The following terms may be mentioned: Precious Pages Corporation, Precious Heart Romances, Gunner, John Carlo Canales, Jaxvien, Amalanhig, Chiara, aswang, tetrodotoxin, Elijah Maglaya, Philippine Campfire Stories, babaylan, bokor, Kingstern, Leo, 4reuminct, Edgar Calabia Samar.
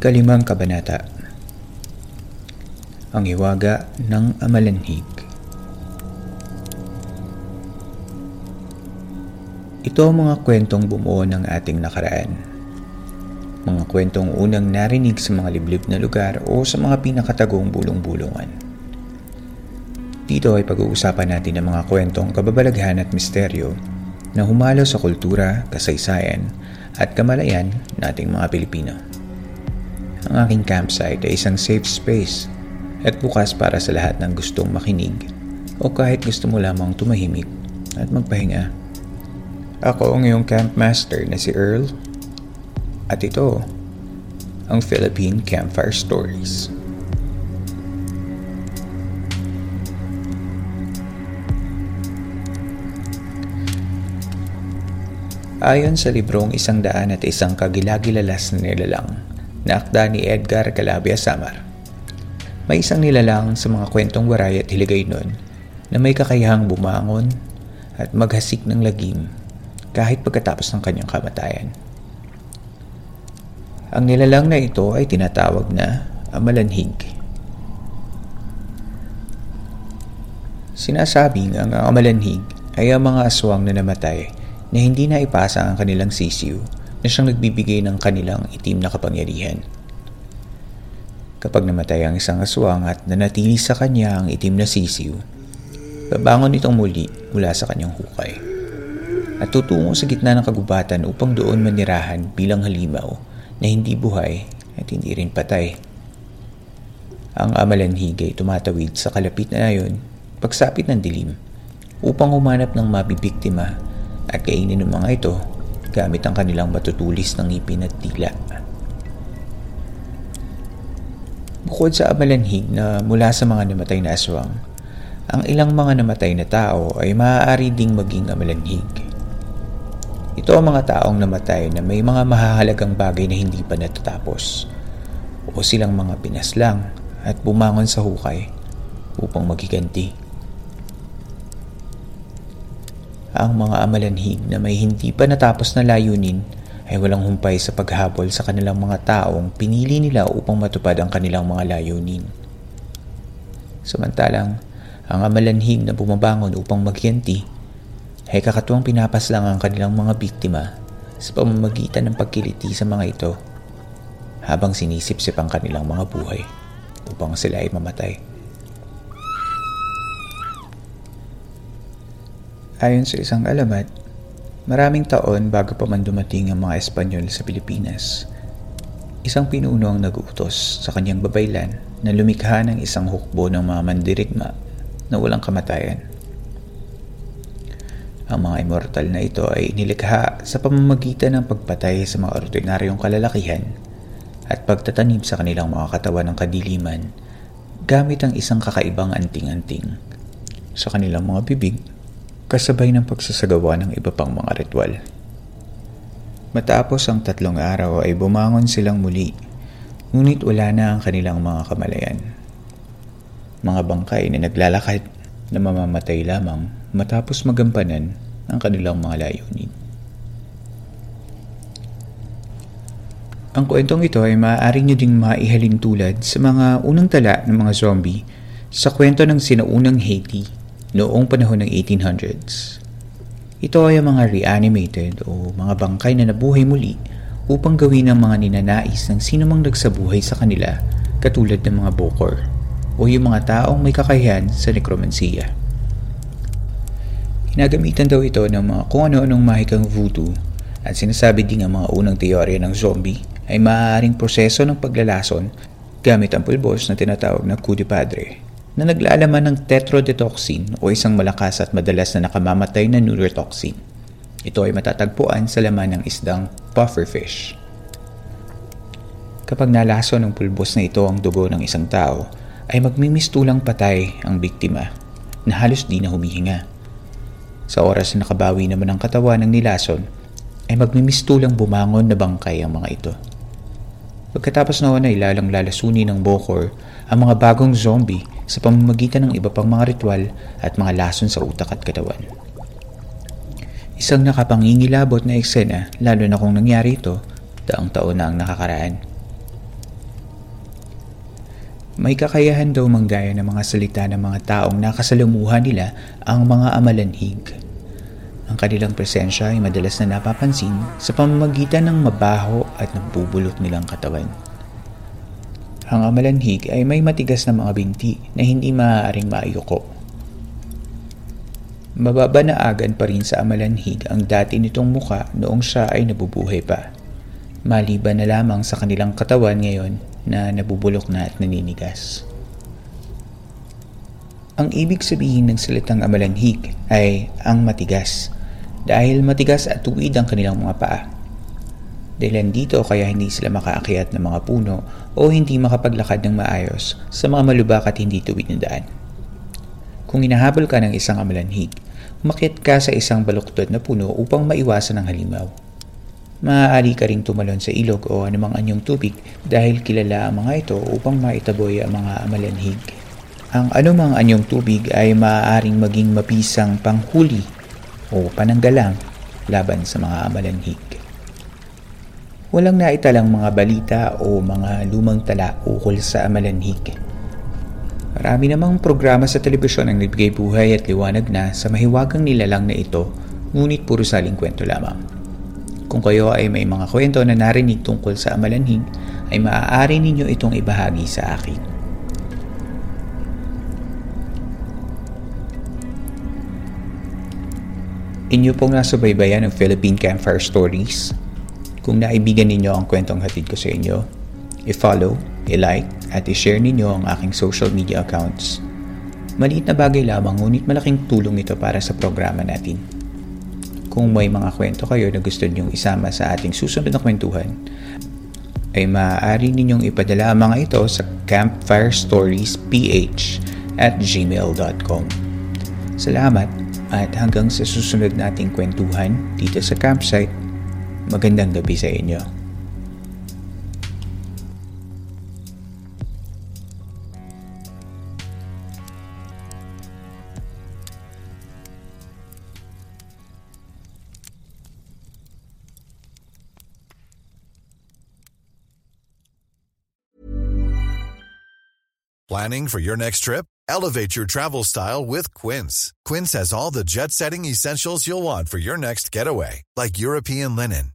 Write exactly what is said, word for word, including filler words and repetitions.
Ikalimang kabanata. Ang hiwaga ng Amalanhig. Ito ang mga kwentong bumuo ng ating nakaraan. Mga kwentong unang narinig sa mga liblib na lugar o sa mga pinakatagong bulong-bulungan. Dito ay pag-uusapan natin ang mga kwentong kababalaghan at misteryo na humalo sa kultura, kasaysayan at kamalayan nating mga Pilipino. Ang aking campsite ay isang safe space at bukas para sa lahat ng gustong makinig o kahit gusto mo lamang tumahimik at magpahinga. Ako ang iyong campmaster na si Earl at ito ang Philippine Campfire Stories. Ayon sa librong isang daan at isang kagilagilalas na nilalang na akda ni Edgar Calabia Samar, may isang nilalang sa mga kwentong waray at hiligay nun na may kakayahang bumangon at maghasik ng lagim kahit pagkatapos ng kanyang kamatayan. Ang nilalang na ito ay tinatawag na Amalanhig. Sinasabing ang Amalanhig ay ang mga aswang na namatay na hindi na ipasa ang kanilang sisiu na siyang nagbibigay ng kanilang itim na kapangyarihan. Kapag namatay ang isang aswang at nanatili sa kanya ang itim na sisiu, babangon itong muli mula sa kanyang hukay at tutungo sa gitna ng kagubatan upang doon manirahan bilang halimaw na hindi buhay at hindi rin patay. Ang Amalanhig ay tumatawid sa kalapit na ayon pagsapit ng dilim upang humanap ng mabibiktima at kainin ng mga ito gamit ang kanilang matutulis ng ngipin at dila. Bukod sa Amalanhig na mula sa mga namatay na aswang, ang ilang mga namatay na tao ay maaari ding maging Amalanhig. Ito ang mga taong namatay na may mga mahahalagang bagay na hindi pa natatapos o silang mga pinaslang at bumangon sa hukay upang magiganti. Ang mga Amalanhig na may hindi pa natapos na layunin ay walang humpay sa paghabol sa kanilang mga taong pinili nila upang matupad ang kanilang mga layunin. Samantalang, ang Amalanhig na bumabangon upang maghiyanti ay kakatuwang pinapaslang ang kanilang mga biktima sa pamamagitan ng pagkiliti sa mga ito habang sinisipsip ang kanilang mga buhay upang sila ay mamatay. Ayon sa isang alamat, maraming taon bago pa man dumating ang mga Espanyol sa Pilipinas, isang pinuno ang nag-utos sa kanyang babaylan na lumikha ng isang hukbo ng mga mandirigma na walang kamatayan. Ang mga immortal na ito ay nilikha sa pamamagitan ng pagpatay sa mga ordinaryong kalalakihan at pagtatanim sa kanilang mga katawan ng kadiliman gamit ang isang kakaibang anting-anting sa kanilang mga bibig kasabay ng pagsasagawa ng iba pang mga ritual. Matapos ang tatlong araw ay bumangon silang muli, ngunit wala na ang kanilang mga kamalayan. Mga bangkay na naglalakad na mamamatay lamang matapos magampanan ang kanilang mga layunin. Ang kwentong ito ay maaari nyo ding maihalin tulad sa mga unang tala ng mga zombie sa kwento ng sinaunang Haiti noong panahon ng eighteen hundreds. Ito ay ang mga reanimated o mga bangkay na nabuhay muli upang gawin ang mga ninanais ng sinumang nagsabuhay sa kanila katulad ng mga bokor o yung mga taong may kakayahan sa necromancia. Hinagamitan daw ito ng mga kung ano-anong mahikang voodoo at sinasabi din ang mga unang teorya ng zombie ay maaaring proseso ng paglalason gamit ang pulbos na tinatawag na coup de padre na naglalaman ng tetrodotoxin o isang malakas at madalas na nakamamatay na neurotoxin. Ito ay matatagpuan sa laman ng isdang pufferfish. Kapag nalaso ng pulbos na ito ang dugo ng isang tao, ay magmimistulang patay ang biktima na halos di na humihinga. Sa oras na nakabawi naman ang katawan ng nilason, ay magmimistulang bumangon na bangkay ang mga ito. Pagkatapos nawa na ilalang lalasuni ng bokor ang mga bagong zombie sa pamamagitan ng iba pang mga ritual at mga lason sa utak at katawan. Isang nakapangingilabot na eksena, lalo na kung nangyari ito daang taon na ang nakakaraan. May kakayahan daw manggaya ng mga salita ng mga taong nakasalamuhan nila ang mga amalanhig. Ang kanilang presensya ay madalas na napapansin sa pamamagitan ng mabaho at nabubulok nilang katawan. Ang amalanhig ay may matigas na mga binti na hindi maaaring maayuko. Mababa na agad pa rin sa amalanhig ang dati nitong muka noong siya ay nabubuhay pa. Maliban na lamang sa kanilang katawan ngayon na nabubulok na at naninigas. Ang ibig sabihin ng salitang amalanhig ay ang matigas dahil matigas at tuwid ang kanilang mga paa. Dahilan dito kaya hindi sila makaakyat ng mga puno o hindi makapaglakad ng maayos sa mga malubak at hindi tuwid na daan. Kung hinahabol ka ng isang amalanhig, umakyat ka sa isang baluktot na puno upang maiwasan ang halimaw. Maaari ka ring tumalon sa ilog o anumang anyong tubig dahil kilala ang mga ito upang maitaboy ang mga amalanhig. Ang anumang anyong tubig ay maaaring maging mabisang panghuli o pananggalang laban sa mga amalanhig. Walang naitalang mga balita o mga lumang tala ukol sa amalanhig. Marami namang programa sa telebisyon ang nagbigay buhay at liwanag na sa mahiwagang nilalang na ito, ngunit puro saling kwento lamang. Kung kayo ay may mga kwento na narinig tungkol sa amalanhig, ay maaari ninyo itong ibahagi sa akin. Inyo pong nasubaybayan ng Philippine Campfire Stories. Kung naibigan ninyo ang kwentong hatid ko sa inyo, i-follow, i-like, at i-share ninyo ang aking social media accounts. Maliit na bagay lamang, ngunit malaking tulong ito para sa programa natin. Kung may mga kwento kayo na gusto ninyong isama sa ating susunod na kwentuhan, ay maaari ninyong ipadala ang mga ito sa campfire stories p h at gmail dot com. Salamat at hanggang sa susunod nating kwentuhan dito sa campsite, magandang gabi sa inyo. Planning for your next trip? Elevate your travel style with Quince. Quince has all the jet-setting essentials you'll want for your next getaway, like European linen,